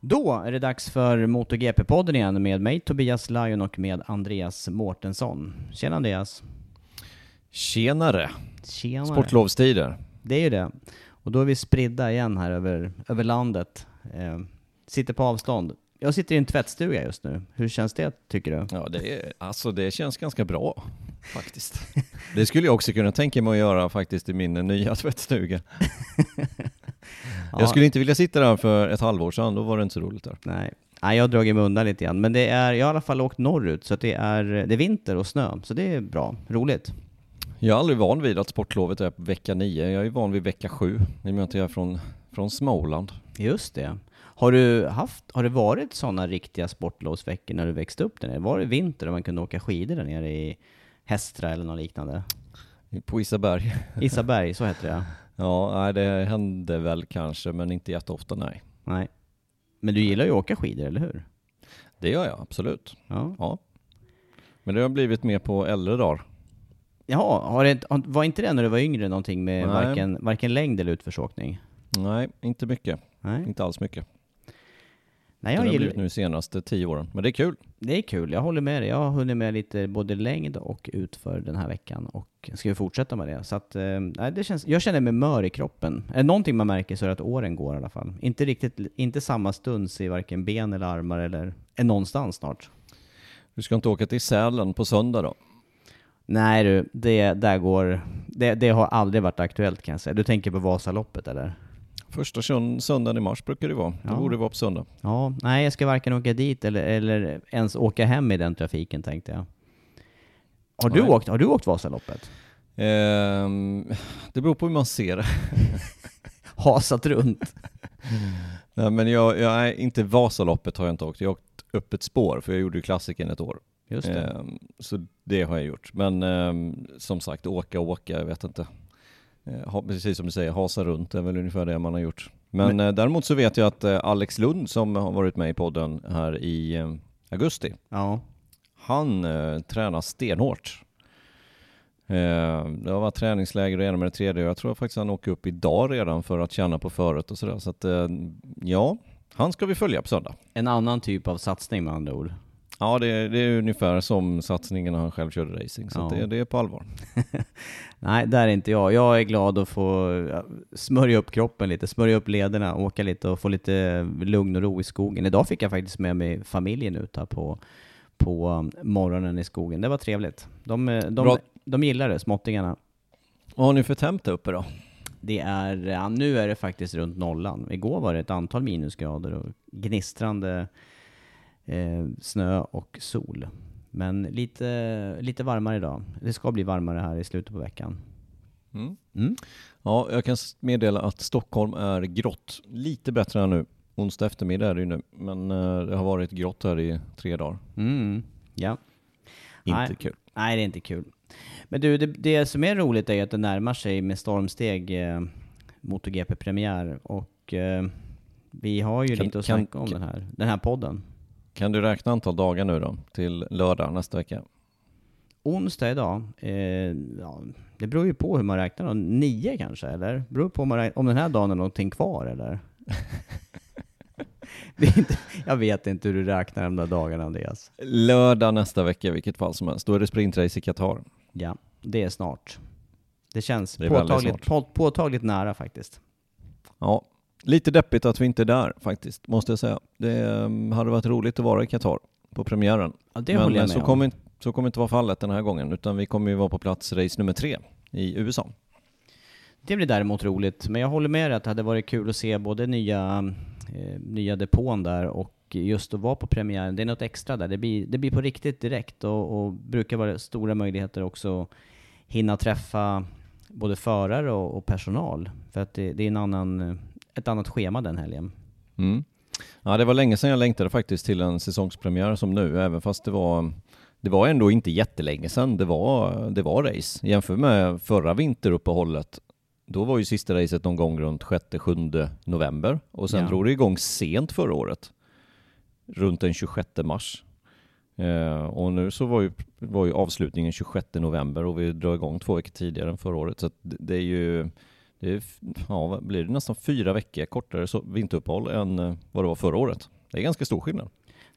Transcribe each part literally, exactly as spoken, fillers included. Då är det dags för MotoGP-podden igen med mig Tobias Ljung och med Andreas Mortensen. Tjena Andreas. Tjenare. Tjenare. Sportlovstider. Det är ju det. Och då är vi spridda igen här över, över landet. Eh, sitter på avstånd. Jag sitter i en tvättstuga just nu. Hur känns det, tycker du? Ja, det, är, alltså, det känns ganska bra faktiskt. Det skulle jag också kunna tänka mig att göra faktiskt i min nya tvättstuga. Ja. Jag skulle inte vilja sitta där för ett halvår sedan. Då var det inte så roligt där. Nej. Nej, jag drog mig undan lite grann. Men det är, jag har i alla fall åkt norrut så att det, är, det är vinter och snö. Så det är bra. Roligt. Jag är aldrig van vid att sportlovet är på vecka nio. Jag är van vid vecka sju. Ni möter jag från, från Småland. Just det. Har, du haft, har det varit sådana riktiga sportlovsveckor när du växte upp där nere? Var det vinter när man kunde åka skidor där nere i Hästra eller något liknande? På Isaberg. Isaberg, så heter det. Ja, det hände väl kanske, men inte jätteofta, nej. Nej. Men du gillar ju att åka skidor, eller hur? Det gör jag, absolut. Ja. Ja. Men det har blivit mer på äldre dagar. Jaha, har det, var inte det när du var yngre någonting med varken, varken längd eller utförsåkning? Nej, inte mycket. Nej. Inte alls mycket. Nej, jag det har gill... blivit nu de senaste tio åren, men det är kul. Det är kul, jag håller med dig. Jag har hunnit med lite både längd och utför den här veckan och ska vi fortsätta med det. Så att, nej, det känns... Jag känner mig mör i kroppen. Är det någonting man märker så är det att åren går i alla fall. Inte riktigt, inte samma stunds i varken ben eller armar eller är någonstans snart. Du ska inte åka till Sälen på söndag då? Nej du, det, där går, det, det har aldrig varit aktuellt kan jag säga. Du tänker på Vasaloppet eller? Första söndagen i mars brukar det vara. Ja. Då borde det vara på söndag. Ja, nej jag ska varken åka dit eller, eller ens åka hem i den trafiken tänkte jag. Har du, åkt, har du åkt Vasaloppet? Ehm, det beror på hur man ser det. Hasat runt. Mm. Nej men jag, jag är inte Vasaloppet har jag inte åkt. Jag har åkt öppet spår för jag gjorde ju klassiken ett år. Just det. Eh, så det har jag gjort. Men eh, som sagt, åka och åka, jag vet inte. Eh, ha, precis som du säger, hasa runt är väl ungefär det man har gjort. Men, Men. Eh, däremot så vet jag att eh, Alex Lund som har varit med i podden här i eh, augusti. Ja. Han eh, tränar stenhårt. Eh, det var träningsläger och ena med det tredje. Jag tror faktiskt han åker upp idag redan för att tjäna på föret och sådär. Så att eh, ja, han ska vi följa på söndag. En annan typ av satsning med andra ord. Ja, det, det är ungefär som satsningen när han själv körde racing. Så ja. det, det är på allvar. Nej, där är inte jag. Jag är glad att få smörja upp kroppen lite. Smörja upp lederna, åka lite och få lite lugn och ro i skogen. Idag fick jag faktiskt med mig familjen ut här på, på morgonen i skogen. Det var trevligt. De, de, de gillar det, småttingarna. Vad har ni för temp uppe då? Det är, ja, nu är det faktiskt runt nollan. Igår var det ett antal minusgrader och gnistrande... Eh, snö och sol. Men lite, lite varmare idag. Det ska bli varmare här i slutet på veckan. Mm. Mm. Ja, jag kan meddela att Stockholm är grått. Lite bättre än nu. Onsdag eftermiddag är det ju nu. Men det har varit grått här i tre dagar. Mm. Ja. Inte nej, kul. Nej, det är inte kul. Men du, det, det som är roligt är att det närmar sig med stormsteg eh, MotoGP-premiär. Och eh, vi har ju kan, lite att kan, snacka om kan, den, här, den här podden. Kan du räkna antal dagar nu då till lördag nästa vecka? Onsdag idag. Eh, ja, det beror ju på hur man räknar. Då. Nio kanske, eller? Beror på om, man räknar, om den här dagen är någonting kvar, eller? Det är inte, jag vet inte hur du räknar de där dagarna, Andreas. Lördag nästa vecka, vilket fall som helst. Då är det sprintrace i Qatar. Ja, det är snart. Det känns det påtagligt, snart. påtagligt nära faktiskt. Ja, lite deppigt att vi inte är där faktiskt, måste jag säga. Det hade varit roligt att vara i Qatar på premiären. Ja, det håller jag med så om. Kommer, så kommer inte vara fallet den här gången, utan vi kommer ju vara på plats race nummer tre i U S A. Det blir däremot roligt, men jag håller med dig att det hade varit kul att se både nya... nya depån där och just att vara på premiären, det är något extra där, det blir, det blir på riktigt direkt och, och brukar vara stora möjligheter också att hinna träffa både förare och, och personal för att det, det är en annan, ett annat schema den helgen. Mm. Ja, det var länge sedan jag längtade faktiskt till en säsongspremiär som nu, även fast det var det var ändå inte jättelänge sedan det var, det var race, jämfört med förra vinteruppehållet. Då var ju sista racet någon gång runt sjätte sjunde november. Och sen ja. drog det igång sent förra året. Runt den tjugosjätte mars. Eh, och nu så var ju, var ju avslutningen tjugosjätte november. Och vi drar igång två veckor tidigare än förra året. Så det, det är ju... Det är, ja, blir det nästan fyra veckor kortare så, vinteruppehåll än vad det var förra året. Det är ganska stor skillnad.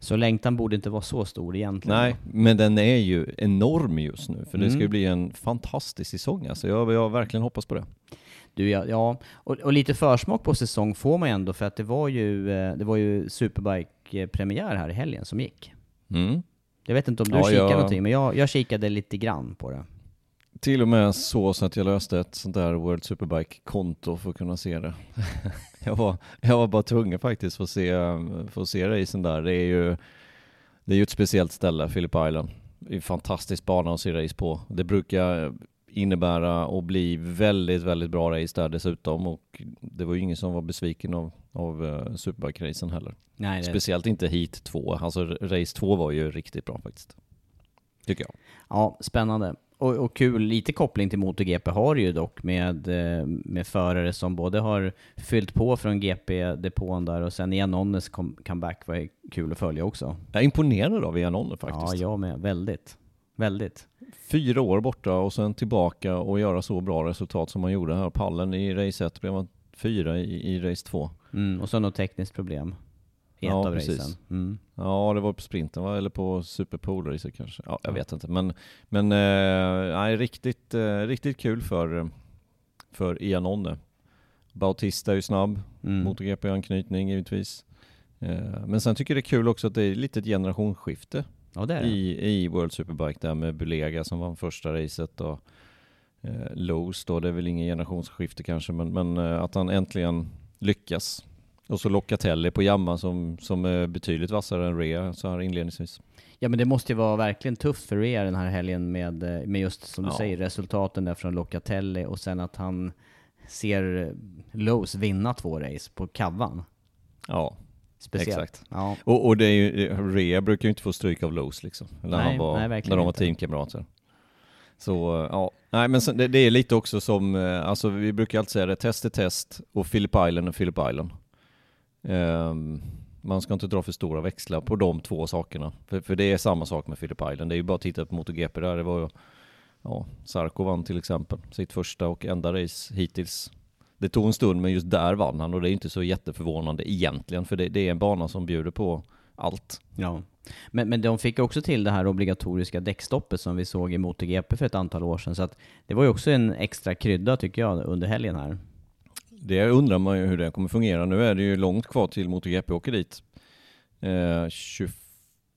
Så längtan borde inte vara så stor egentligen. Nej, men den är ju enorm just nu. För mm. det ska ju bli en fantastisk säsong. Alltså jag, jag verkligen hoppas på det. Du, ja, ja. Och, och lite försmak på säsong får man ändå. För att det var ju, det var ju Superbike-premiär här i helgen som gick. Mm. Jag vet inte om du ja, kikade jag... någonting, men jag, jag kikade lite grann på det. Till och med så, så att jag löste ett sånt där World Superbike-konto för att kunna se det. jag, var, jag var bara tvungen faktiskt för att se, för att se det i sån där. Det är ju det är ju ett speciellt ställe, Phillip Island. Det är en fantastisk bana att se race på. Det brukar innebära och bli väldigt, väldigt bra race där dessutom. Och det var ju ingen som var besviken av, av Superbike-racen heller. Nej, det... Speciellt inte Heat två. Alltså race två var ju riktigt bra faktiskt. Tycker jag. Ja, spännande. Och, och kul, lite koppling till MotoGP har ju dock med, med förare som både har fyllt på från G P-depån där och sen Ian Onnes comeback var kul att följa också. Jag är imponerad av Ian Onnes faktiskt. Ja, jag med. Väldigt. Väldigt. Fyra år borta och sen tillbaka och göra så bra resultat som man gjorde här. Pallen i race ett blev man fyra i, i race två. Mm, och sen något tekniskt problem. Ett ja, av precis. Mm. Ja, det var på sprinten va? Eller på superpoolracer kanske. Ja, jag vet inte. Men, men eh, nej, riktigt, eh, riktigt kul för, för Ian Onne. Bautista är ju snabb. Mm. MotoGP-anknytning givetvis. Eh, men sen tycker jag det är kul också att det är lite ett generationsskifte ja, det är det. I, i World Superbike där med Bulega som vann första racet och eh, Lowe's då. Det är väl ingen generationsskifte kanske men, men eh, att han äntligen lyckas. Och så Locatelli på Yamaha som, som är betydligt vassare än Rea så här inledningsvis. Ja, men det måste ju vara verkligen tufft för Rea den här helgen med, med just som du ja. säger resultaten där från Locatelli och sen att han ser Lowe's vinna två race på kavan. Ja, speciellt. Exakt. Ja. Och, och det är ju, Rea brukar ju inte få stryk av Lowe's liksom. När, nej, han var, nej, verkligen när de var inte. Teamkamrater. Så ja, nej men sen, det, det är lite också som, alltså vi brukar alltid säga det, test är test och Phillip Island och Phillip Island. Um, man ska inte dra för stora växlar på de två sakerna för, för det är samma sak med Phillip Island. Det är ju bara att titta på MotoGP där. Det var ju, ja, Zarco vann till exempel sitt första och enda race hittills. Det tog en stund men just där vann han och det är inte så jätteförvånande egentligen för det, det är en bana som bjuder på allt. Ja. Men, men de fick också till det här obligatoriska däckstoppet som vi såg i MotoGP för ett antal år sedan så att det var ju också en extra krydda tycker jag under helgen här. Det undrar man ju hur det kommer fungera. Nu är det ju långt kvar till MotoGP åker dit. Eh,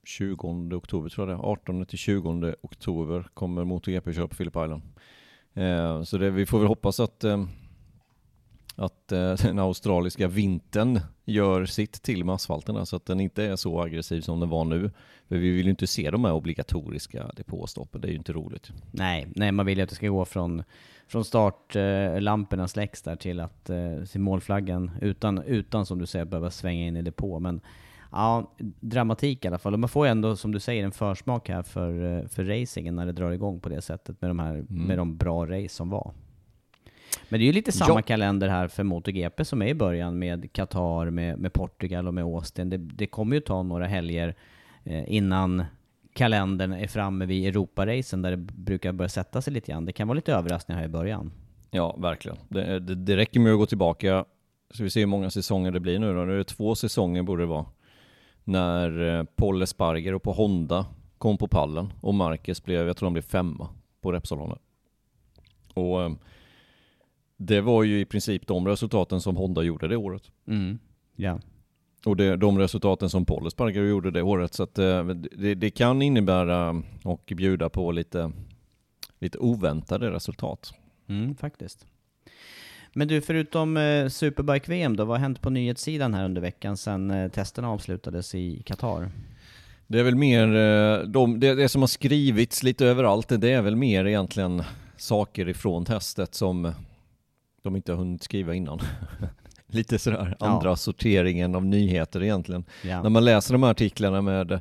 tjugonde oktober tror jag det. artonde till tjugonde oktober kommer MotoGP köra på Phillip Island. Eh, så det, vi får väl hoppas att, eh, att eh, den australiska vintern gör sitt till med asfalterna så att den inte är så aggressiv som den var nu. För vi vill ju inte se de här obligatoriska depåstoppen, det är ju inte roligt. Nej, nej man vill ju att det ska gå från, från start, eh, lamporna släcks där till att eh, se målflaggan utan, utan som du säger behöva svänga in i depå. Men ja, dramatik i alla fall. Och man får ändå, som du säger, en försmak här för, för racingen när det drar igång på det sättet med de, här, mm. med de bra race som var. Men det är ju lite samma ja. kalender här för MotoGP som är i början med Qatar, med, med Portugal och med Austin. Det, det kommer ju ta några helger eh, innan kalendern är framme vid Europa-racen där det brukar börja sätta sig lite grann. Det kan vara lite överraskningar här i början. Ja, verkligen. Det, det, det räcker med att gå tillbaka. Så vi ser hur många säsonger det blir nu då. Nu är det två säsonger borde det vara. När Paul Espargaró på Honda kom på pallen och Marcus blev, jag tror de blev femma på Repsol Honda. Och det var ju i princip de resultaten som Honda gjorde det året. Mm. Yeah. Och det, de resultaten som Paul Espargaró gjorde det året. Så att det, det kan innebära och bjuda på lite, lite oväntade resultat. Mm, faktiskt. Men du, förutom eh, Superbike-V M då, vad har hänt på nyhetssidan här under veckan sedan eh, testerna avslutades i Qatar? Det är väl mer, eh, de, det, det som har skrivits lite överallt, det är väl mer egentligen saker ifrån testet som de inte har hunnit skriva innan. lite sådär, andra ja. sorteringen av nyheter egentligen. Ja. När man läser de här artiklarna med,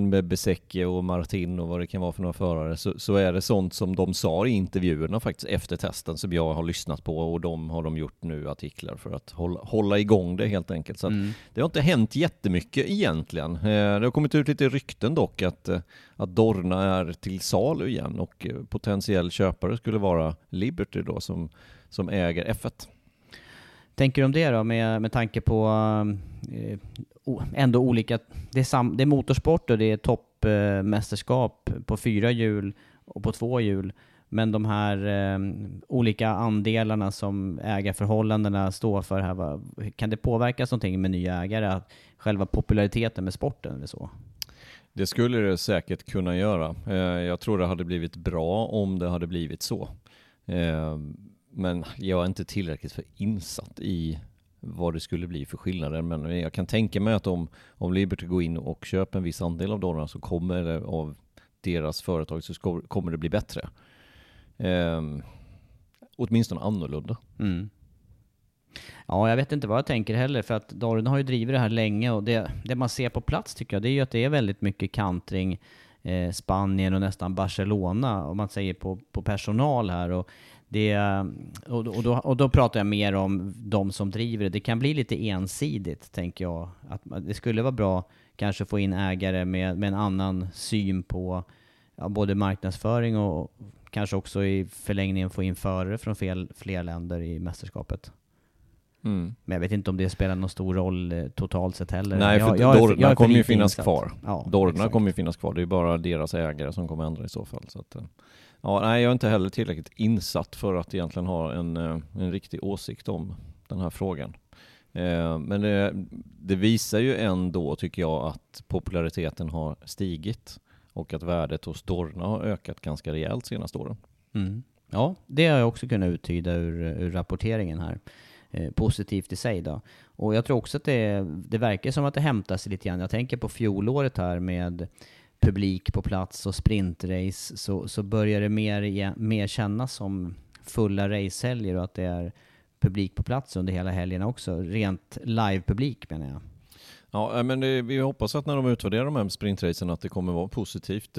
med Besecke och Martin och vad det kan vara för några förare så, så är det sånt som de sa i intervjuerna faktiskt efter testen som jag har lyssnat på och de har de gjort nu artiklar för att hålla, hålla igång det helt enkelt. Så mm. att det har inte hänt jättemycket egentligen. Det har kommit ut lite rykten dock att, att Dorna är till salu igen och potentiell köpare skulle vara Liberty då som, som äger F ett. Tänker du om det då med, med tanke på eh, ändå olika, det är, sam, det är motorsport och det är toppmästerskap eh, på fyra hjul och på två hjul, men de här eh, olika andelarna som ägarförhållandena står för här, va, kan det påverkas någonting med nya ägare, att själva populariteten med sporten eller så? Det skulle det säkert kunna göra. Eh, jag tror det hade blivit bra om det hade blivit så. Eh, Men jag är inte tillräckligt för insatt i vad det skulle bli för skillnader. Men jag kan tänka mig att om, om Liberty går in och köper en viss andel av dollarna så kommer det, av deras företag så ska, kommer det bli bättre. Ehm, åtminstone annorlunda. Mm. Ja, jag vet inte vad jag tänker heller för att Dorna har ju drivit det här länge och det, det man ser på plats tycker jag det är ju att det är väldigt mycket kantring, eh, Spanien och nästan Barcelona om man säger på, på personal här och Det, och, då, och då pratar jag mer om de som driver det. Det kan bli lite ensidigt, tänker jag. Att det skulle vara bra kanske få in ägare med, med en annan syn på ja, både marknadsföring och kanske också i förlängningen få in förare från fel, fler länder i mästerskapet. Mm. Men jag vet inte om det spelar någon stor roll totalt sett heller. Nej, för jag, jag, Dorna jag kommer ju finnas insatt. kvar. Ja, Dorna kommer ju finnas kvar. Det är bara deras ägare som kommer ändra i så fall. Så att, ja, nej, jag är inte heller tillräckligt insatt för att egentligen ha en, en riktig åsikt om den här frågan. Eh, men det, det visar ju ändå, tycker jag, att populariteten har stigit och att värdet hos Dorna har ökat ganska rejält senaste åren. Mm. Ja, det har jag också kunnat uttyda ur, ur rapporteringen här. Eh, positivt i sig då. Och jag tror också att det, det verkar som att det hämtas lite grann. Jag tänker på fjolåret här med publik på plats och sprintrace så, så börjar det mer, mer kännas som fulla racehelger och att det är publik på plats under hela helgen också. Rent live-publik menar jag. Ja, men det, vi hoppas att när de utvärderar de här sprintracen att det kommer vara positivt.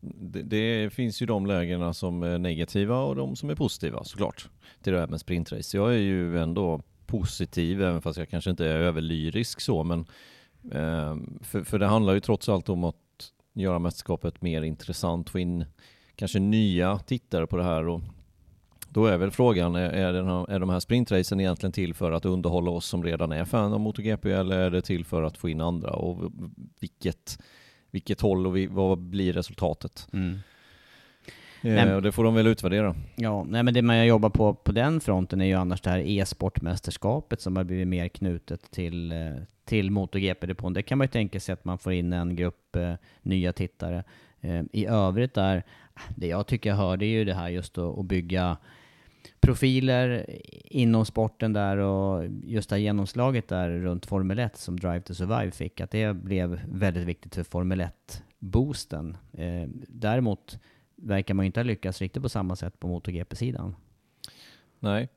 Det, det finns ju de lägena som är negativa och de som är positiva såklart till det här med sprintrace. Jag är ju ändå positiv även fast jag kanske inte är överlyrisk så, men för, för det handlar ju trots allt om att göra mästerskapet mer intressant, få in kanske nya tittare på det här och då är väl frågan, är, den här, är de här sprintracen egentligen till för att underhålla oss som redan är fan av MotoGP eller är det till för att få in andra och vilket, vilket håll och vi, vad blir resultatet? Mm. Eh, och det får de väl utvärdera. Ja, nej, men det man jobbar på på den fronten är ju annars det här e-sportmästerskapet som har blivit mer knutet till till MotoGP-depån. Det kan man ju tänka sig att man får in en grupp eh, nya tittare. Eh, I övrigt där, det jag tycker jag hörde är ju det här just att, att bygga profiler inom sporten där och just det här genomslaget där runt Formel ett som Drive to Survive fick, att det blev väldigt viktigt för Formel ett-boosten. Eh, däremot verkar man ju inte ha lyckats riktigt på samma sätt på MotoGP-sidan. Nej,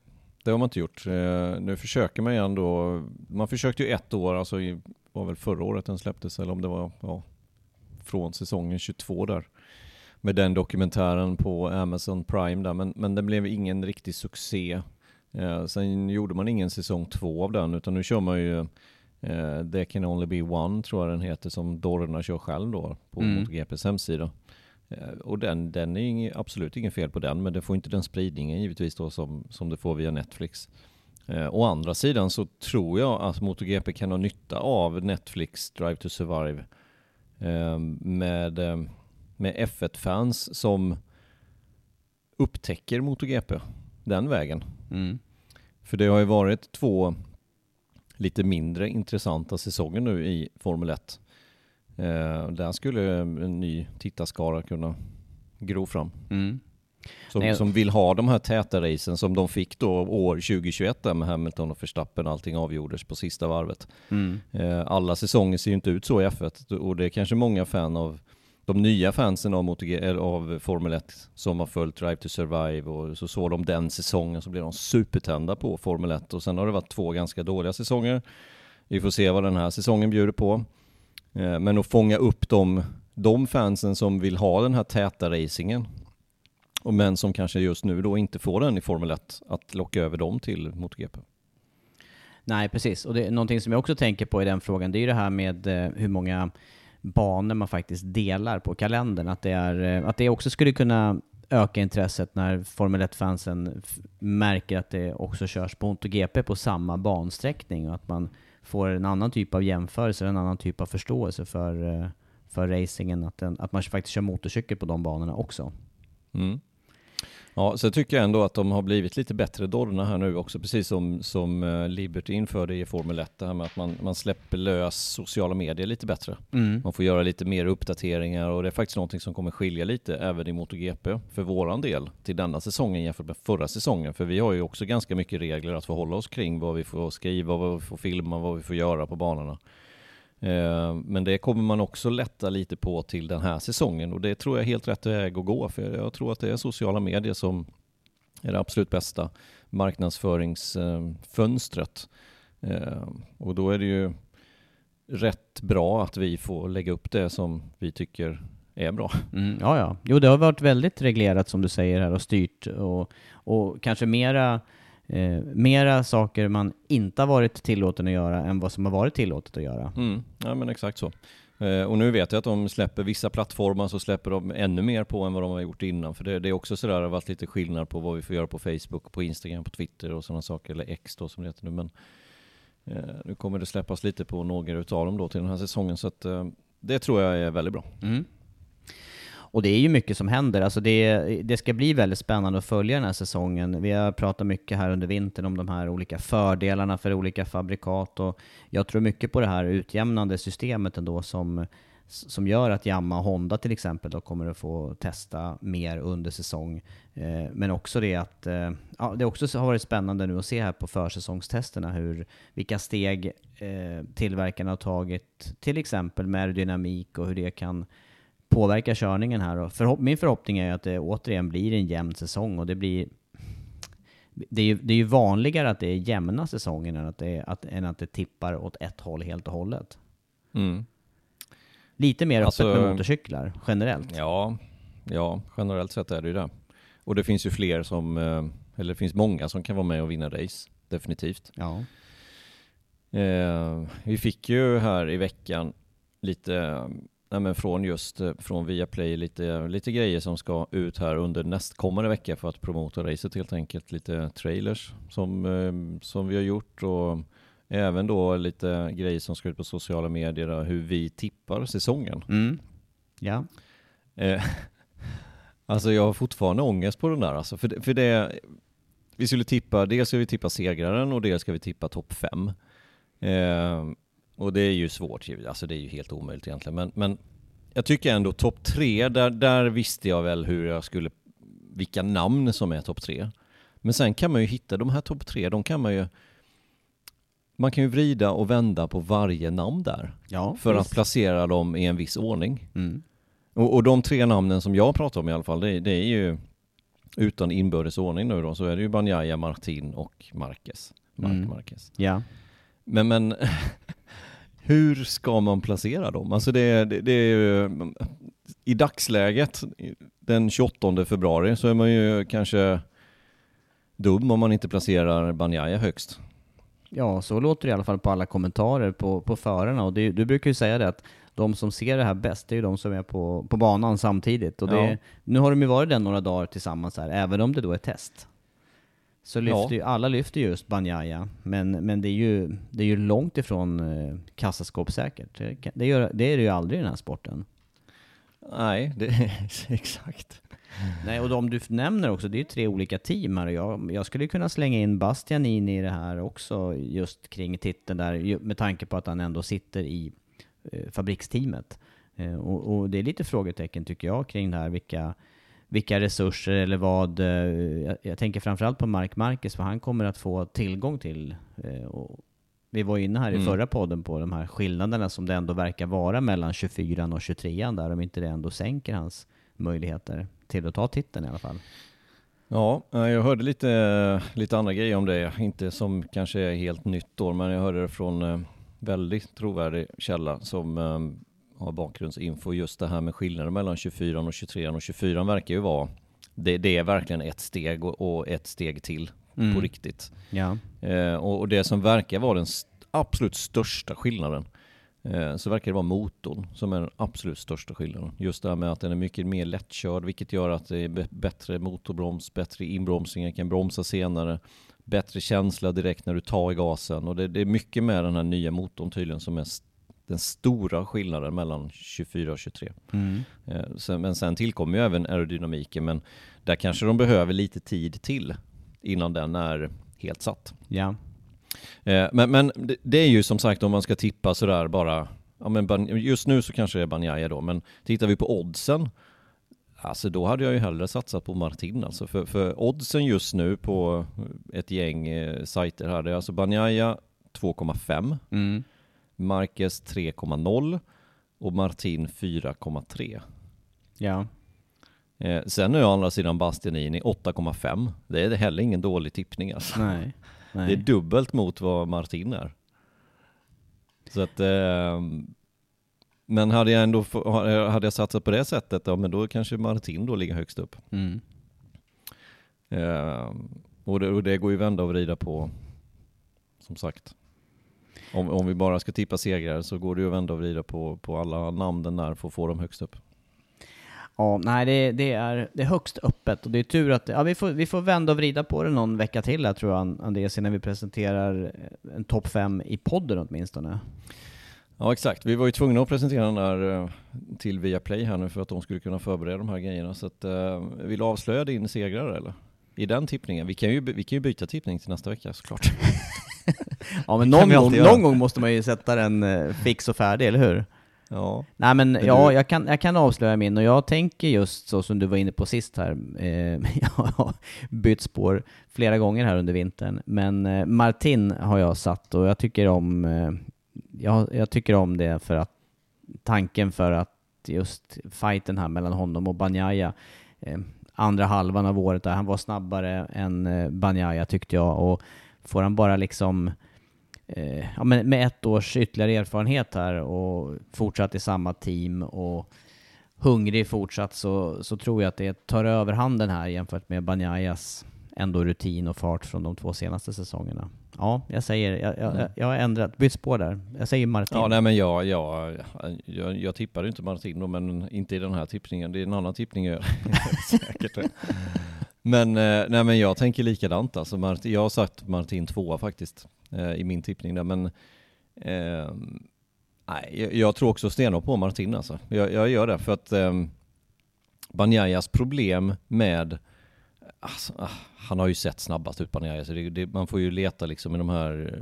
det har man inte gjort. Eh, nu försöker man ju ändå, man försökte ju ett år, alltså i, var väl förra året den släpptes, eller om det var ja, från säsongen tjugotvå där, med den dokumentären på Amazon Prime där, men, men det blev ingen riktig succé. Eh, sen gjorde man ingen säsong två av den, utan nu kör man ju eh, There Can Only Be One, tror jag den heter, som Dorna kör själv då på mm. MotoGPs hemsida. Eh, och den, den är ing, absolut ingen fel på den, men det får inte den spridningen givetvis då som, som det får via Netflix. Eh, å andra sidan så tror jag att MotoGP kan ha nytta av Netflix Drive to Survive eh, med... Eh, med F ett-fans som upptäcker MotoGP den vägen. Mm. För det har ju varit två lite mindre intressanta säsonger nu i Formel ett. Eh, där skulle en ny tittarskara kunna gro fram. Mm. Som, Nej. som vill ha de här täta racen som de fick då år tjugohundratjugoett där med Hamilton och Verstappen, allting avgjordes på sista varvet. Mm. Eh, alla säsonger ser ju inte ut så i F ett, och det är kanske många fan av de nya fansen av, MotoG- av Formel ett som har följt Drive to Survive, och så såg de den säsongen så blev de supertända på Formel ett, och sen har det varit två ganska dåliga säsonger. Vi får se vad den här säsongen bjuder på. Men att fånga upp de, de fansen som vill ha den här täta racingen, och men som kanske just nu då inte får den i Formel ett, att locka över dem till MotoGP. Nej, precis. Och det är någonting som jag också tänker på i den frågan, det är ju det här med hur många banor man faktiskt delar på kalendern, att det, är, att det också skulle kunna öka intresset när Formel ett-fansen f- märker att det också körs på MotoGP på samma bansträckning, och att man får en annan typ av jämförelse, en annan typ av förståelse för, för racingen, att, den, att man faktiskt kör motorcykel på de banorna också. Mm. Ja, så tycker jag ändå att de har blivit lite bättre Dorna här nu också, precis som, som Liberty införde i Formel ett, det här med att man, man släpper lös sociala medier lite bättre. Mm. Man får göra lite mer uppdateringar, och det är faktiskt någonting som kommer skilja lite även i MotoGP för våran del till denna säsongen jämfört med förra säsongen, för vi har ju också ganska mycket regler att förhålla oss kring, vad vi får skriva, vad vi får filma, vad vi får göra på banorna. Men det kommer man också lätta lite på till den här säsongen, och det tror jag är helt rätt väg att gå, för jag tror att det är sociala medier som är det absolut bästa marknadsföringsfönstret, och då är det ju rätt bra att vi får lägga upp det som vi tycker är bra. Mm, ja, ja. Jo, det har varit väldigt reglerat som du säger här och styrt, och, och kanske mera Eh, mera saker man inte har varit tillåten att göra än vad som har varit tillåtet att göra. Mm. Ja, men exakt så. Eh, och nu vet jag att de släpper vissa plattformar, så släpper de ännu mer på än vad de har gjort innan. För det, det är också sådär, det har varit lite skillnad på vad vi får göra på Facebook, på Instagram, på Twitter och sådana saker, eller X då som det heter nu. Men eh, nu kommer det släppas lite på några utav dem då till den här säsongen, så att, eh, det tror jag är väldigt bra. Mm. Och det är ju mycket som händer. Alltså det, det ska bli väldigt spännande att följa den här säsongen. Vi har pratat mycket här under vintern om de här olika fördelarna för olika fabrikat. Och jag tror mycket på det här utjämnande systemet ändå som, som gör att Yamaha och Honda till exempel då kommer att få testa mer under säsong. Men också det att ja, det också har varit spännande nu att se här på försäsongstesterna hur, vilka steg tillverkarna har tagit till exempel med aerodynamik och hur det kan påverka körningen här. Och förhopp- min förhoppning är att det återigen blir en jämn säsong, och det blir det är ju, det är ju vanligare att det är jämna säsongen än att det, är, att, än att det tippar åt ett håll helt och hållet. Mm. Lite mer öppet alltså, med motorcyklar generellt. Ja, ja, generellt sett är det ju det. Och det finns ju fler som, eller det finns många som kan vara med och vinna race, definitivt. Ja. Eh, vi fick ju här i veckan lite Nej, men från just från Viaplay lite, lite grejer som ska ut här under nästkommande vecka för att promota racet helt enkelt. Lite trailers som, som vi har gjort, och även då lite grejer som ska ut på sociala medier där, hur vi tippar säsongen. Mm. Ja. Eh, alltså jag har fortfarande ångest på den där. Alltså för, för det, vi skulle tippa, dels ska vi tippa segraren och dels ska vi tippa topp fem. Eh, Och det är ju svårt, alltså det är ju helt omöjligt egentligen. Men, men jag tycker ändå topp tre, där, där visste jag väl hur jag skulle, vilka namn som är topp tre. Men sen kan man ju hitta de här topp tre, de kan man ju man kan ju vrida och vända på varje namn där, ja, för visst. Att placera dem i en viss ordning. Mm. Och, och de tre namnen som jag pratar om i alla fall, det, det är ju utan inbördes ordning nu då, så är det ju Bagnaia, Martin och Márquez. Marc mm. Márquez. Ja. Men men hur ska man placera dem? Alltså det, det, det är ju i dagsläget den tjugoåttonde februari så är man ju kanske dum om man inte placerar Bagnaia högst. Ja, så låter det i alla fall på alla kommentarer på, på förarna. Och det, du brukar ju säga det att de som ser det här bäst, det är ju de som är på, på banan samtidigt. Och det, ja. Nu har de ju varit där några dagar tillsammans här, även om det då är test. Så lyfter ja. ju, alla lyfter just Bagnaia. Men, men det, är ju, det är ju långt ifrån eh, kassaskåpssäkert. Det, det, gör, det är det ju aldrig i den här sporten. Nej, det är exakt. Nej, och de du nämner också, det är ju tre olika team här. Jag, jag skulle kunna slänga in Bastianini i det här också, just kring titeln där, med tanke på att han ändå sitter i eh, fabriksteamet. Eh, och, och det är lite frågetecken tycker jag kring det här, vilka, vilka resurser eller vad. Eh, jag, jag tänker framförallt på Marc Márquez, vad han kommer att få tillgång till. Eh, och vi var inne här i mm. förra podden på de här skillnaderna som det ändå verkar vara mellan tjugofyran och tjugotrean där, om inte det ändå sänker hans möjligheter till att ta titeln i alla fall. Ja, jag hörde lite, lite andra grejer om det. Inte som kanske är helt nytt då, men jag hörde det från väldigt trovärdig källa som har bakgrundsinfo, just det här med skillnaden mellan tjugofyran och tjugotrean. Och tjugofyran verkar ju vara, det, det är verkligen ett steg och ett steg till mm. på riktigt. Ja. Och det som verkar vara den absolut största skillnaden, så verkar det vara motorn som är den absolut största skillnaden. Just det här med att den är mycket mer lättkörd, vilket gör att det är bättre motorbroms, bättre inbromsningar, kan bromsa senare, bättre känsla direkt när du tar i gasen. Och det, det är mycket med den här nya motorn tydligen som är st- den stora skillnaden mellan tjugofyra och tjugotre. Mm. Sen, men sen tillkommer ju även aerodynamiken, men där kanske de behöver lite tid till innan den är helt satt. Ja. Men, men det är ju som sagt, om man ska tippa sådär bara, ja men just nu så kanske det är Bagnaia då, men tittar vi på oddsen, alltså då hade jag ju hellre satsat på Martin alltså, för, för oddsen just nu på ett gäng eh, sajter här, det är alltså Bagnaia två komma fem, mm. Márquez tre komma noll och Martin fyra komma tre. Ja. Eh, sen är å andra sidan Bastianini åtta komma fem, det är heller ingen dålig tippning alltså. Nej. Nej. Det är dubbelt mot vad Martin är. Så att, eh, men hade jag ändå hade jag satsat på det sättet, ja, men då kanske Martin då ligger högst upp. Mm. Eh, och, det, och det går ju vända och vrida på, som sagt. Om, om vi bara ska tippa segrar så går det ju vända och vrida på, på alla namnen där för att få dem högst upp. Ja, nej, det, det, är, det är högst öppet och det är tur att ja, vi, får, vi får vända och vrida på det någon vecka till här, tror jag, Andreas, innan vi presenterar en topp fem i podden åtminstone. Ja, exakt. Vi var ju tvungna att presentera den där till Viaplay här nu för att de skulle kunna förbereda de här grejerna. Så att, eh, vill du avslöja din segrare eller? I den tippningen. Vi kan ju, vi kan ju byta tippning till nästa vecka såklart. Ja, men någon, någon, någon gång måste man ju sätta den eh, fix och färdig, eller hur? Ja. Nej, men, men ja, du... jag, kan, jag kan avslöja min, och jag tänker just så som du var inne på sist här, eh, jag har bytt spår flera gånger här under vintern, men eh, Martin har jag satt, och jag tycker om eh, jag, jag tycker om det för att tanken, för att just fighten här mellan honom och Bagnaia, eh, andra halvan av året där han var snabbare än eh, Bagnaia tyckte jag, och får han bara liksom ja, men med ett års ytterligare erfarenhet här och fortsatt i samma team och hungrig fortsatt, så, så tror jag att det tar över handen här jämfört med Bagnaias ändå rutin och fart från de två senaste säsongerna. Ja, jag säger, jag, jag, jag har ändrat, bytt spår där. Jag säger Martin. Ja, nej, men jag, jag, jag, jag tippar inte Martin då, men inte i den här tippningen. Det är en annan tippning jag säkert. Men, nej, men jag tänker likadant. Alltså Martin, jag har sagt Martin tvåa faktiskt i min tippning där, men eh, nej, jag tror också stenhårt på Martin alltså. jag, jag gör det för att eh, Bagnaias problem med alltså, ah, han har ju sett snabbast ut Bagnaia, så det, det, man får ju leta liksom i de här,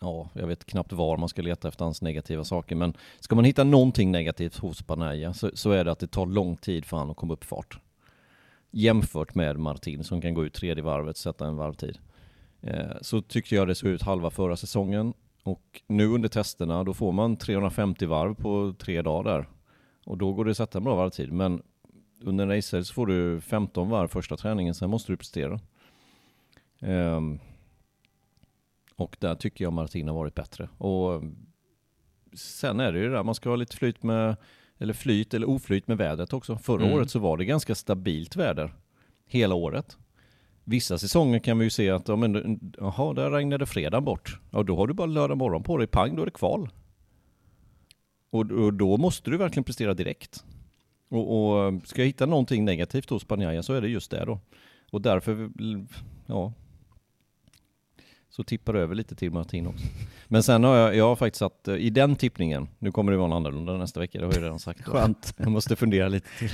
ja, jag vet knappt var man ska leta efter hans negativa saker, men ska man hitta någonting negativt hos Bagnaia så, så är det att det tar lång tid för han att komma upp fart. jämfört med Martin som kan gå ut tredje varvet och sätta en varvtid. Eh, så tyckte jag det såg ut halva förra säsongen. Och nu under testerna då får man trehundrafemtio varv på tre dagar där. Och då går det att sätta en bra varvtid. Men under en racer så får du femton varv första träningen. Sen måste du prestera. Eh, och där tycker jag Martin har varit bättre. Och sen är det ju där man ska ha lite flyt med... Eller flyt eller oflyt med vädret också. Förra mm. året så var det ganska stabilt väder. Hela året. Vissa säsonger kan vi ju se att ja, men, aha, där regnade fredag bort. Ja, då har du bara lördag morgon på dig. Pang, då är det kval. Och, och då måste du verkligen prestera direkt. Och, och ska jag hitta någonting negativt hos Bagnaia så är det just det då. Och därför, ja... Så tippar över lite till Martin också. Men sen har jag, jag har faktiskt satt i den tippningen. Nu kommer det vara en annorlunda nästa vecka. Det har jag redan sagt. Skönt. Jag måste fundera lite till.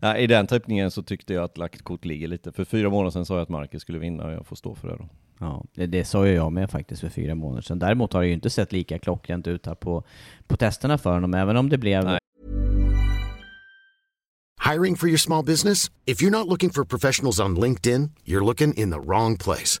Ja. I den tippningen så tyckte jag att lagt kort ligger lite. För fyra månader sedan sa jag att Marcus skulle vinna och jag får stå för det då. Ja, det, det sa ju jag med faktiskt för fyra månader sedan. Däremot har jag ju inte sett lika klockrent ut här på, på testerna för honom. Även om det blev... Nej. Hiring for your small business? If you're not looking for professionals on LinkedIn, you're looking in the wrong place.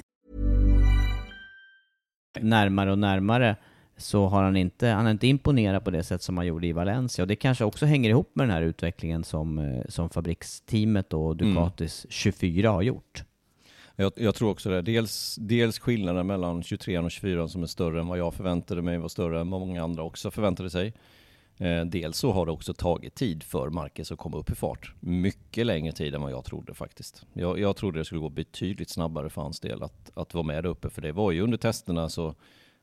Närmare och närmare så har han inte, han har inte imponerat på det sätt som han gjorde i Valencia. Och det kanske också hänger ihop med den här utvecklingen som, som fabriksteamet och Ducatis mm. tjugofyra har gjort. Jag, jag tror också det. Dels, dels skillnaden mellan tjugotre och tjugofyra som är större än vad jag förväntade mig var större än vad många andra också förväntade sig. Eh, dels så har det också tagit tid för Marcus att komma upp i fart. Mycket längre tid än vad jag trodde faktiskt. Jag, jag trodde det skulle gå betydligt snabbare för hans del att, att vara med uppe. För det var ju under testerna så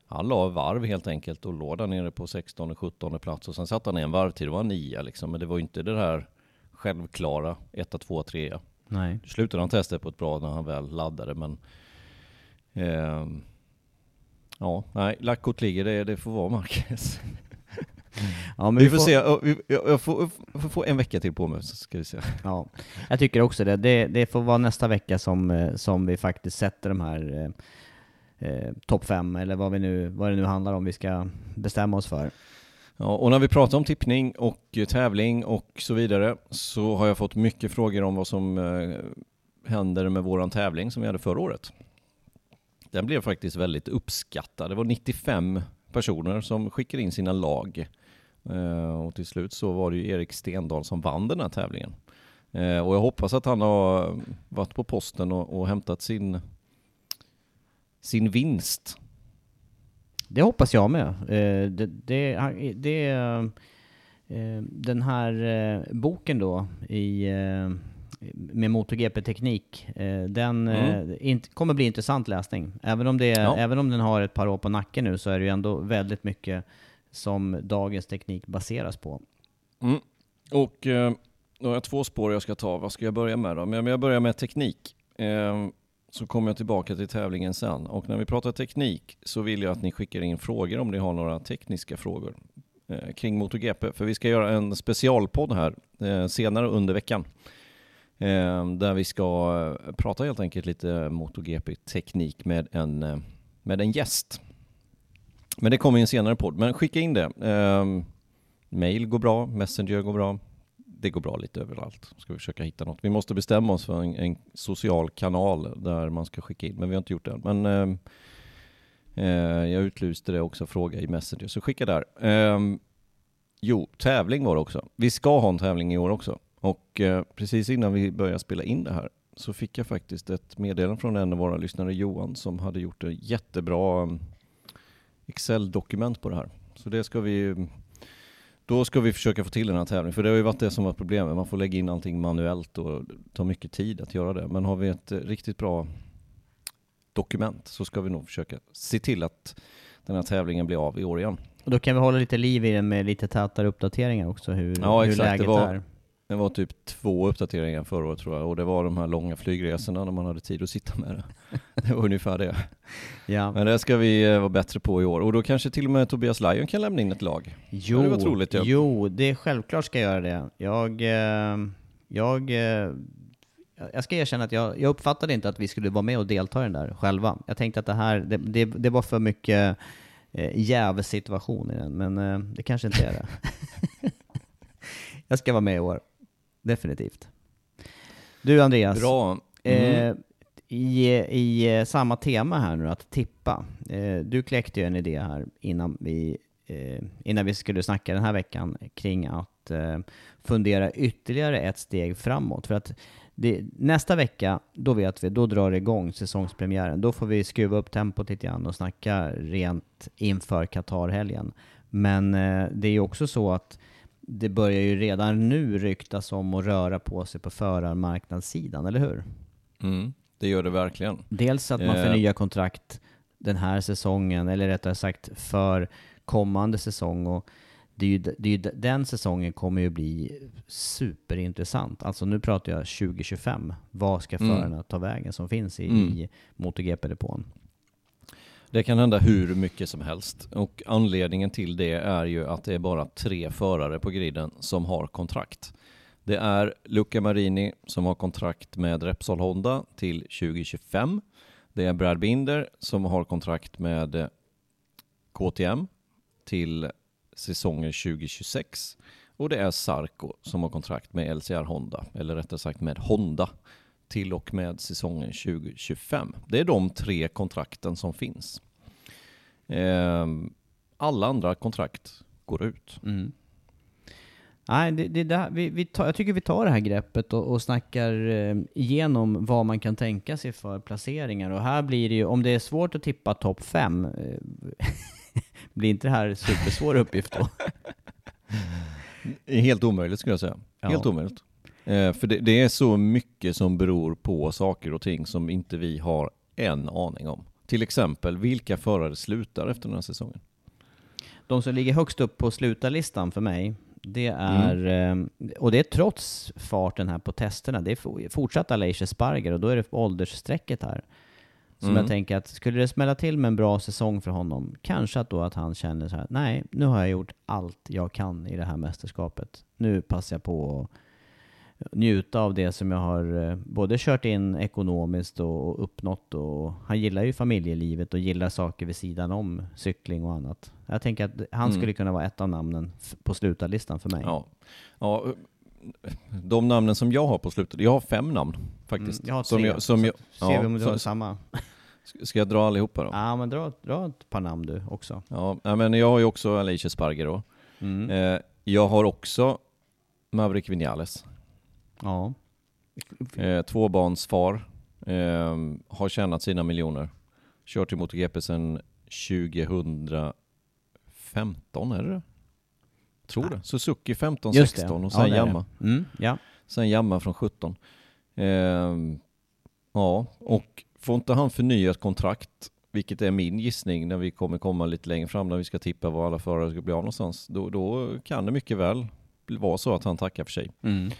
han la varv helt enkelt och låg där nere på sexton och sjutton plats. Och sen satt han i en varvtid och var nio liksom. Men det var ju inte det här självklara ett, två, tre. Nej. Slutade han testet på ett bra när han väl laddade. Men... Eh, ja, nej. Lackkort ligger, det, det får vara Marcus. Ja, men vi, vi får se. Jag får, jag får en vecka till på mig så ska vi se. Ja, jag tycker också det. Det, det får vara nästa vecka som, som vi faktiskt sätter de här eh, topp fem eller vad, vi nu, vad det nu handlar om vi ska bestämma oss för. Ja, och när vi pratar om tippning och tävling och så vidare så har jag fått mycket frågor om vad som eh, händer med våran tävling som vi hade förra året. Den blev faktiskt väldigt uppskattad. Det var nittiofem personer som skickade in sina lag. Uh, och till slut så var det ju Erik Stendahl som vann den här tävlingen. Uh, och jag hoppas att han har varit på posten och, och hämtat sin, sin vinst. Det hoppas jag med. Uh, det, det, det, uh, den här uh, boken då i, uh, med MotoGP-teknik, uh, den mm. uh, int- kommer bli intressant läsning. Även om, det, ja. även om den har ett par år på nacken nu så är det ju ändå väldigt mycket som dagens teknik baseras på. Mm. Och eh, då har jag två spår jag ska ta. Vad ska jag börja med då? Men jag börjar med teknik. Eh, så kommer jag tillbaka till tävlingen sen. Och när vi pratar teknik så vill jag att ni skickar in frågor om ni har några tekniska frågor eh, kring MotoGP. För vi ska göra en specialpodd här eh, senare under veckan. Eh, där vi ska prata helt enkelt lite MotoGP-teknik med en eh, med en gäst. Men det kommer ju en senare podd. Men skicka in det. Um, mail går bra, Messenger går bra. Det går bra lite överallt. Ska vi försöka hitta något. Vi måste bestämma oss för en, en social kanal där man ska skicka in. Men vi har inte gjort det. Men um, uh, jag utlyste det också, fråga i Messenger. Så skicka där. Um, jo, tävling var det också. Vi ska ha en tävling i år också. Och uh, precis innan vi börjar spela in det här så fick jag faktiskt ett meddelande från en av våra lyssnare, Johan, som hade gjort en jättebra... Um, Excel-dokument på det här. Så det ska vi, då ska vi försöka få till den här tävlingen. För det har ju varit det som var problemet. Man får lägga in allting manuellt och ta mycket tid att göra det. Men har vi ett riktigt bra dokument så ska vi nog försöka se till att den här tävlingen blir av i år igen. Och då kan vi hålla lite liv i den med lite tätare uppdateringar också. Hur, ja, hur läget det var, är. Det var typ två uppdateringar förra året tror jag. Och det var de här långa flygresorna när man hade tid att sitta med det. Det var ungefär det. Ja. Men det ska vi vara bättre på i år. Och då kanske till och med Tobias Ljung kan lämna in ett lag. Jo, det, var troligt, ja. jo, det är självklart ska jag göra det. Jag, jag, jag ska erkänna att jag, jag uppfattade inte att vi skulle vara med och delta i den där själva. Jag tänkte att det här det, det, det var för mycket jävsituation i den. Men det kanske inte är det. Jag ska vara med i år. Definitivt. Du Andreas. Bra. Mm. Eh, i, I samma tema här nu, att tippa. Eh, du kläckte ju en idé här innan vi, eh, innan vi skulle snacka den här veckan kring att eh, fundera ytterligare ett steg framåt. För att det, nästa vecka, då vet vi, då drar det igång säsongspremiären. Då får vi skruva upp tempot lite grann och snacka rent inför Qatar-helgen. Men eh, det är ju också så att det börjar ju redan nu ryktas om att röra på sig på förarmarknadssidan, eller hur? Mm, det gör det verkligen. Dels att man förnyar kontrakt den här säsongen, eller rättare sagt för kommande säsong. Och det är ju, det är ju, den säsongen kommer ju bli superintressant. Alltså nu pratar jag tjugo tjugofem. Vad ska förarna mm. ta vägen som finns i, mm. i MotoGP-depån? Det kan hända hur mycket som helst, och anledningen till det är ju att det är bara tre förare på griden som har kontrakt. Det är Luca Marini som har kontrakt med Repsol Honda till tjugo tjugofem. Det är Brad Binder som har kontrakt med K T M till säsongen tjugo tjugosex. Och det är Zarco som har kontrakt med L C R Honda, eller rättare sagt med Honda, till och med säsongen tjugo tjugofem. Det är de tre kontrakten som finns. Eh, alla andra kontrakt går ut. Mm. Nej, det, det där, vi, vi tar, jag tycker vi tar det här greppet och, och snackar eh, igenom vad man kan tänka sig för placeringar. Och här blir det ju, om det är svårt att tippa topp fem, eh, blir inte det här supersvår uppgift då? Helt omöjligt skulle jag säga. Ja. Helt omöjligt. För det, det är så mycket som beror på saker och ting som inte vi har en aning om. Till exempel, vilka förare slutar efter den här säsongen? De som ligger högst upp på slutarlistan för mig, det är, mm. och det är trots farten här på testerna, det är fortsatt Aleix Espargaró, och då är det åldersstrecket här. Som mm. jag tänker att skulle det smälla till med en bra säsong för honom, kanske att då att han känner så här, nej, nu har jag gjort allt jag kan i det här mästerskapet. Nu passar jag på och njuta av det som jag har både kört in ekonomiskt och uppnått, och han gillar ju familjelivet och gillar saker vid sidan om cykling och annat. Jag tänker att han skulle mm. kunna vara ett av namnen på slutarlistan för mig. Ja. ja, de namnen som jag har på slutet, jag har fem namn faktiskt. Mm, jag har tre, som jag, som jag, så ser ja, vi om det är samma. Ska jag dra allihopa då? Ja, men dra, dra ett par namn du också. Ja, men jag har ju också Aleix Espargaró. Mm. Jag har också Maverick Viñales. Ja. Eh, tvåbarnsfar, eh, har tjänat sina miljoner, kört i MotoGP sedan tjugo femton, är det? Tror ah. det, Suzuki femton sexton och sen ja, Yamaha mm, ja. Sen Yamaha från sjutton. eh, Ja, och får inte han förnya ett kontrakt, vilket är min gissning när vi kommer komma lite längre fram, när vi ska tippa vad alla förare ska bli av någonstans, då, då kan det mycket väl vara så att han tackar för sig. Mm.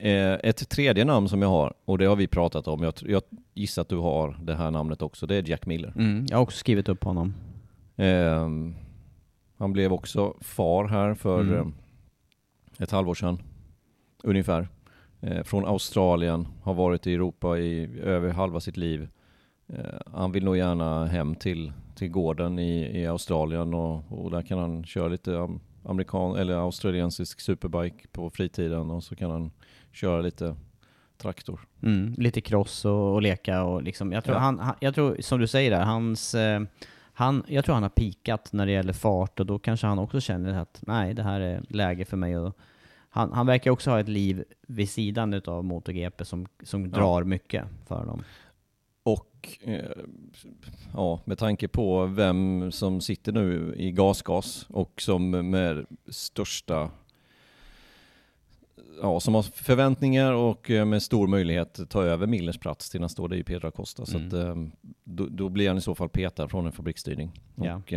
Ett tredje namn som jag har, och det har vi pratat om, jag, jag gissar att du har det här namnet också, det är Jack Miller. Mm, jag har också skrivit upp honom. Eh, han blev också far här för mm. ett halvår sedan, ungefär. Eh, från Australien, har varit i Europa i över halva sitt liv. han vill nog gärna hem till, till gården i, i Australien och, och där kan han köra lite amerikan eller australiensisk superbike på fritiden och så kan han köra lite traktor. Mm, lite cross och, och leka och liksom, jag tror ja. han, han jag tror som du säger där hans eh, han jag tror han har pikat när det gäller fart och då kanske han också känner att nej, det här är läge för mig och han han verkar också ha ett liv vid sidan utav MotoGP som som drar ja. mycket för dem. Och eh, ja, med tanke på vem som sitter nu i gasgas och som med största ja, som har förväntningar och med stor möjlighet ta över Millers plats till nästa år, det är ju Pedro Acosta. Mm. Så att, då, då blir han i så fall petad från en fabriksstyrning. Ja. Och,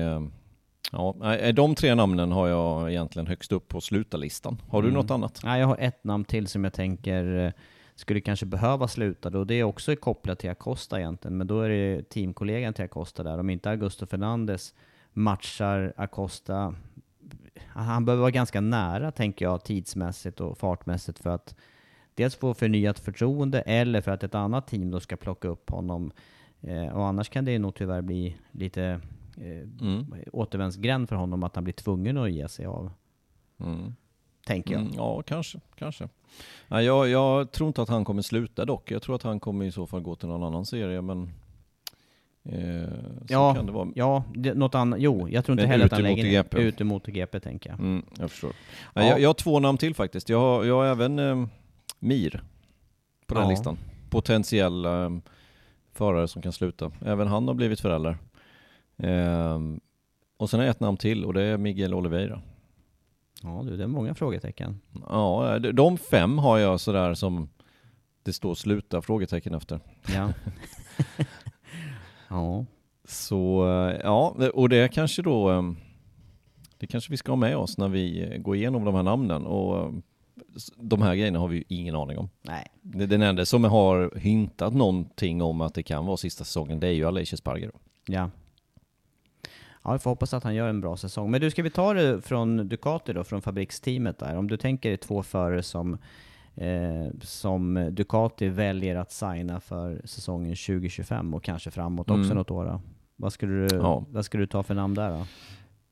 ja, de tre namnen har jag egentligen högst upp på slutarlistan. Har du mm. något annat? Ja, jag har ett namn till som jag tänker skulle kanske behöva sluta då. Det är också kopplat till Acosta egentligen, men då är det teamkollegan till Acosta där. Om inte Augusto Fernandes matchar Acosta, han behöver vara ganska nära tänker jag tidsmässigt och fartmässigt för att dels få förnyat förtroende eller för att ett annat team då ska plocka upp honom eh, och annars kan det nog tyvärr bli lite eh, mm. återvändsgränd för honom att han blir tvungen att ge sig av. Mm. Tänker jag. Mm, ja, kanske. kanske. Nej, jag, jag tror inte att han kommer sluta dock. Jag tror att han kommer i så fall gå till någon annan serie men Eh, ja, kan det vara. ja det, något annat. Jo, jag tror inte men heller att han lägger ner ut emot G P tänker jag. Mm, jag förstår. Ja. Jag, jag har två namn till faktiskt. Jag har, jag har även eh, Mir på den ja. listan. Potentiell eh, förare som kan sluta. Även han har blivit förälder. Eh, och sen är ett namn till och det är Miguel Oliveira. Ja, du, det är många frågetecken. Ja, de fem har jag sådär som det står sluta frågetecken efter. Ja. Ja. Så ja, och det kanske då det kanske vi ska ha med oss när vi går igenom de här namnen och de här grejerna har vi ju ingen aning om. Nej. Den enda som har hintat någonting om att det kan vara sista säsongen, det är ju Aleix Espargaró. Ja. Ja, jag får hoppas att han gör en bra säsong. Men du, ska vi ta det från Ducati då, från fabriksteamet där. Om du tänker två förare som Eh, som Ducati väljer att signa för säsongen tjugo tjugofem och kanske framåt också mm. något år. Då. Vad skulle du, ja. vad skulle du ta för namn där då?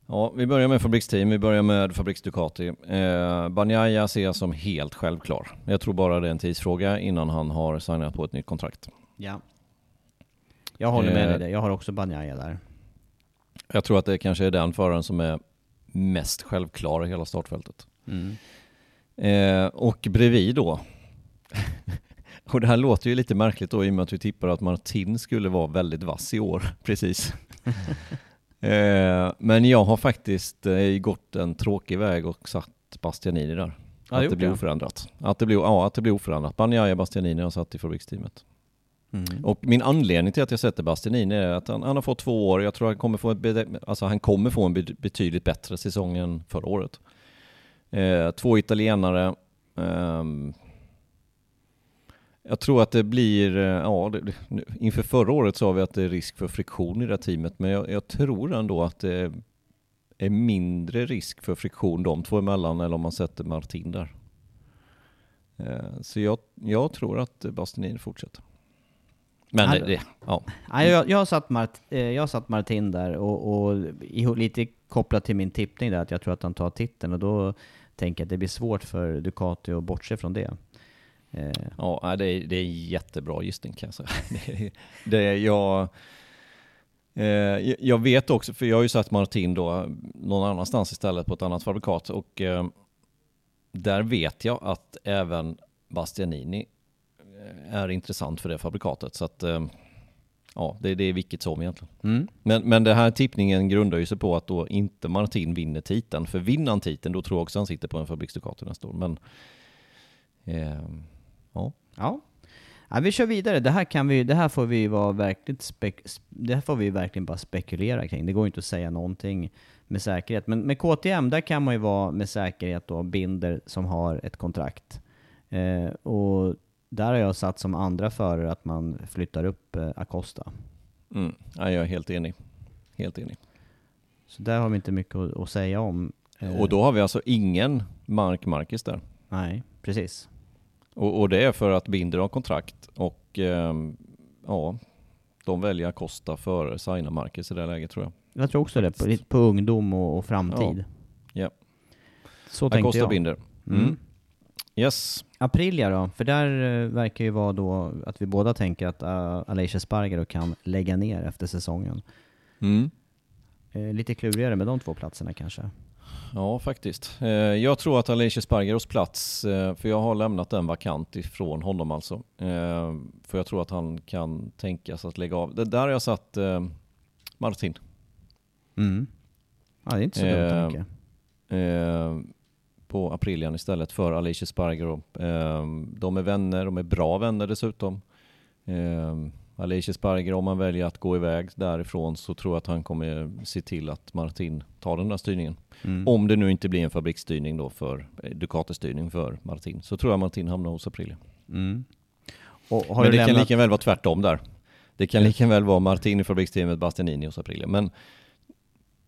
Ja, vi börjar med fabriksteam, vi börjar med fabriks Ducati. Eh, Bagnaia ser jag som helt självklar. Jag tror bara det är en tidsfråga innan han har signat på ett nytt kontrakt. Ja. Jag håller med eh, dig. Jag har också Bagnaia där. Jag tror att det kanske är den föraren som är mest självklar i hela startfältet. Mm. Eh, och bredvid då och det här låter ju lite märkligt då i och med att vi tippar att Martin skulle vara väldigt vass i år, precis eh, men jag har faktiskt eh, gått en tråkig väg och satt Bastianini där ja, att, det det. att det blir oförändrat att det blir, ja, att det blir oförändrat Bagnaia, Bastianini har satt i fabriksteamet mm. och min anledning till att jag sätter Bastianini är att han, han har fått två år jag tror han kommer få, en, alltså, han kommer få en betydligt bättre säsong än förra året. Eh, två italienare. Eh, jag tror att det blir eh, ja, det, inför förra året sa vi att det är risk för friktion i det här teamet, men jag, jag tror ändå att det är mindre risk för friktion de två emellan eller om man sätter Martin där. Eh, så jag, jag tror att Bastianini fortsätter. Men alltså, det, det, ja. jag, jag, har satt Mart, jag har satt Martin där och, och lite kopplat till min tippning där att jag tror att han tar titeln och då tänker jag att det blir svårt för Ducati att bortse från det. Ja, det är, det är jättebra gissning kan jag säga. Det, det, jag, jag vet också, för jag har ju satt Martin då någon annanstans istället på ett annat fabrikat och där vet jag att även Bastianini är intressant för det fabrikatet så att ja, det, det är vilket som egentligen. Mm. Men, men den här tippningen grundar ju sig på att då inte Martin vinner titeln. För vinner han titeln, då tror jag också han sitter på en fabriksdukator nästa år. Men, eh, ja. ja. Ja, vi kör vidare. Det här, kan vi, det här får vi vara verkligt spek, det här får vi verkligen bara spekulera kring. Det går inte att säga någonting med säkerhet. Men med K T M, där kan man ju vara med säkerhet då Binder som har ett kontrakt. Eh, och där har jag satt som andra förare att man flyttar upp eh, Acosta. Mm. Ja, jag är helt enig. Helt enig. Så där har vi inte mycket att, att säga om. Eh. Och då har vi alltså ingen Mark Marcus där. Nej, precis. Och, och det är för att Binder har kontrakt och eh, ja, de väljer Acosta före signa Marcus i det läget, tror jag. Jag tror också Faktiskt. det, på, på ungdom och, och framtid. Ja. Yeah. Så Acosta tänkte jag. Binder. Mm. Mm. Yes. Aprilia då? För där verkar ju vara då att vi båda tänker att uh, Aleix Espargaró kan lägga ner efter säsongen. Mm. Uh, lite klurigare med de två platserna kanske. Ja, faktiskt. Uh, jag tror att Aleix Espargaros plats, uh, för jag har lämnat den vakant ifrån honom alltså. Uh, för jag tror att han kan tänkas att lägga av. Det där har jag satt uh, Martin. Mm. Ja, det är inte så dumt uh, tanke. Uh, på Aprilian istället för Aleix Espargaró. De är vänner, de är bra vänner dessutom. Aleix Espargaró, om man väljer att gå iväg därifrån så tror jag att han kommer se till att Martin tar den där styrningen. Mm. Om det nu inte blir en fabriksstyrning då för Ducati-styrning för Martin, så tror jag Martin hamnar hos Aprilia. Mm. Och har men det lämnat... kan lika väl vara tvärtom där. Det kan lika väl vara Martin i fabriksteamet, Bastianini hos Aprilia. Men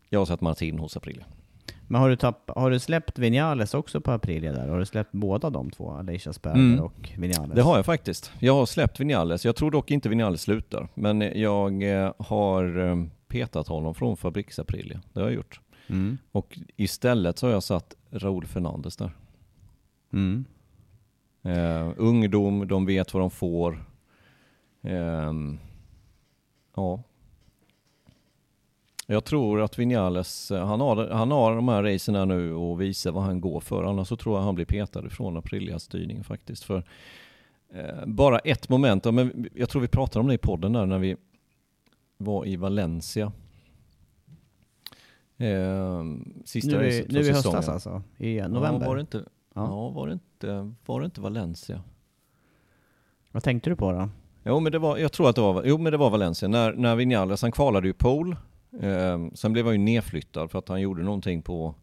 jag har sett Martin hos Aprilia. Men har du, tapp, har du släppt Viñales också på Aprilia där? Har du släppt båda de två? Aleix Espargaró mm. och Viñales? Det har jag faktiskt. Jag har släppt Viñales. Jag tror dock inte Viñales slutar. Men jag har petat honom från Fabriks Aprilia. Det har jag gjort. Mm. Och istället så har jag satt Raúl Fernández där. Mm. Eh, ungdom, de vet vad de får. Eh, ja. Jag tror att Viñales, han har, han har de här racerna nu och visar vad han går för. Annars så tror jag han blir petad från Aprilias styrning faktiskt. För eh, bara ett moment, ja, men jag tror vi pratade om det i podden där när vi var i Valencia. Eh, sista nu är, nu i höstas alltså, i november. Ja, var det inte, ja. Ja, var det inte, var det inte Valencia? Vad tänkte du på då? Jo, men det var, jag tror att det var, jo, men det var Valencia. När, när Viñales, han kvalade ju pole. Eh, sen blev han ju nedflyttad för att han gjorde någonting på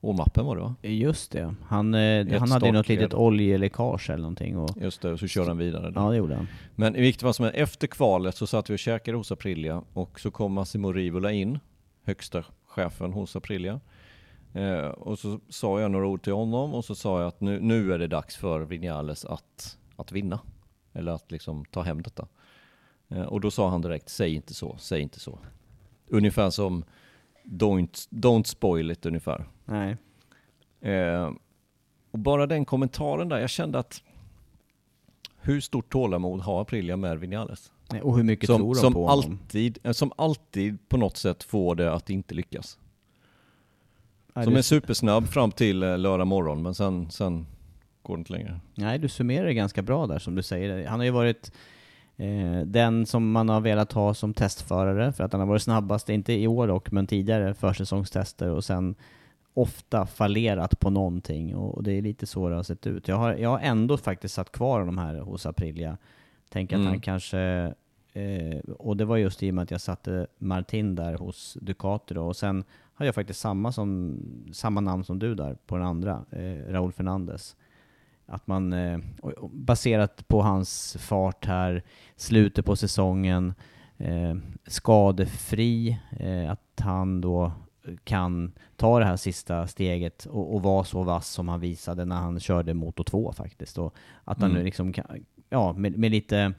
åmappen, var det va? Just det, han, eh, han hade ju något litet oljeläckage eller någonting och... Just det, och så körde han vidare då. Ja, det gjorde han. Men i vilket fall som är, efter kvalet så satt vi och käkade hos Aprilia och så kom Massimo Rivola in, högsta chefen hos Aprilia, eh, och så sa jag några ord till honom och så sa jag att nu, nu är det dags för Viñales att, att vinna eller att liksom ta hem detta, eh, och då sa han direkt, säg inte så, säg inte så. Ungefär som don't, don't spoil it ungefär. Nej. Eh, och bara den kommentaren där, jag kände att hur stort tålamod har Aprilia med Viñales? Och hur mycket som, tror de som på alltid, honom? Som alltid på något sätt får det att inte lyckas. Nej, som du... är supersnabb fram till lördag morgon, men sen, sen går det inte längre. Nej, du summerar det ganska bra där som du säger. Han har ju varit... den som man har velat ha som testförare för att han har varit snabbast, inte i år och men tidigare försäsongstester, och sen ofta fallerat på någonting, och det är lite så det har sett ut. Jag har, jag har ändå faktiskt satt kvar de här hos Aprilia. Tänk att mm. han kanske eh, och det var just i och med att jag satte Martin där hos Ducati då, och sen har jag faktiskt samma, som, samma namn som du där på den andra, eh, Raúl Fernández. Att man, baserat på hans fart här, slutet på säsongen, eh, skadefri, eh, att han då kan ta det här sista steget och, och vara så vass som han visade när han körde Moto två faktiskt. Och att han mm. nu liksom kan, ja, med, med lite,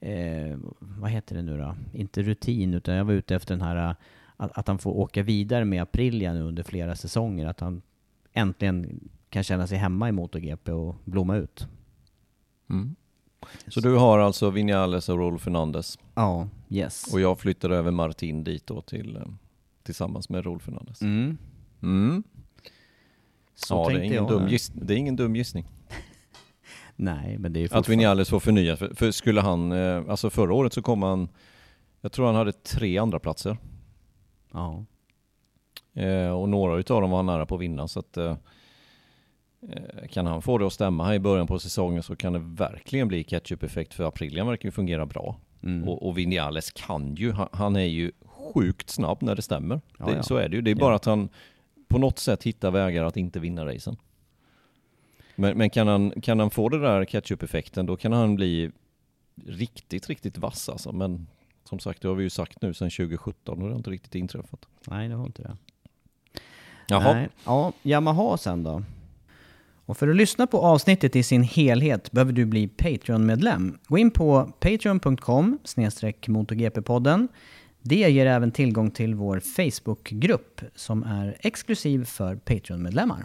eh, vad heter det nu då? Inte rutin, utan jag var ute efter den här, att, att han får åka vidare med Aprilia nu under flera säsonger. Att han äntligen kan känna sig hemma i MotoGP och blomma ut. Mm. Så du har alltså Viñales och Raúl Fernández? Ja, yes. Och jag flyttar över Martin dit då till, tillsammans med Raúl Fernández. Mm. Mm. Så ja, det är, ingen dum giss, det är ingen dum gissning. Nej, men det är ju fortfarande... Att Viñales får förnya. För, för skulle han, alltså förra året så kom han, jag tror han hade tre andra platser. Ja. Eh, och några utav dem var nära på att vinna, så att eh, kan han få det att stämma här i början på säsongen så kan det verkligen bli catch-up-effekt, för Aprilia verkar ju fungera bra. Mm. Och, och Viñales kan ju, han, han är ju sjukt snabb när det stämmer. Ja, det, ja. Så är det ju. Det är bara ja. att han på något sätt hittar vägar att inte vinna racen. Men, men kan, han, kan han få det där catch-up-effekten, då kan han bli riktigt, riktigt vass alltså. Men som sagt, det har vi ju sagt nu sedan tjugo sjutton och det har inte riktigt inträffat. Nej, det har inte det. Jaha. Nej. Ja, Yamaha sen då? Och för att lyssna på avsnittet i sin helhet behöver du bli Patreon-medlem. Gå in på patreon dot com slash motogp-podden. Det ger även tillgång till vår Facebookgrupp som är exklusiv för Patreon-medlemmar.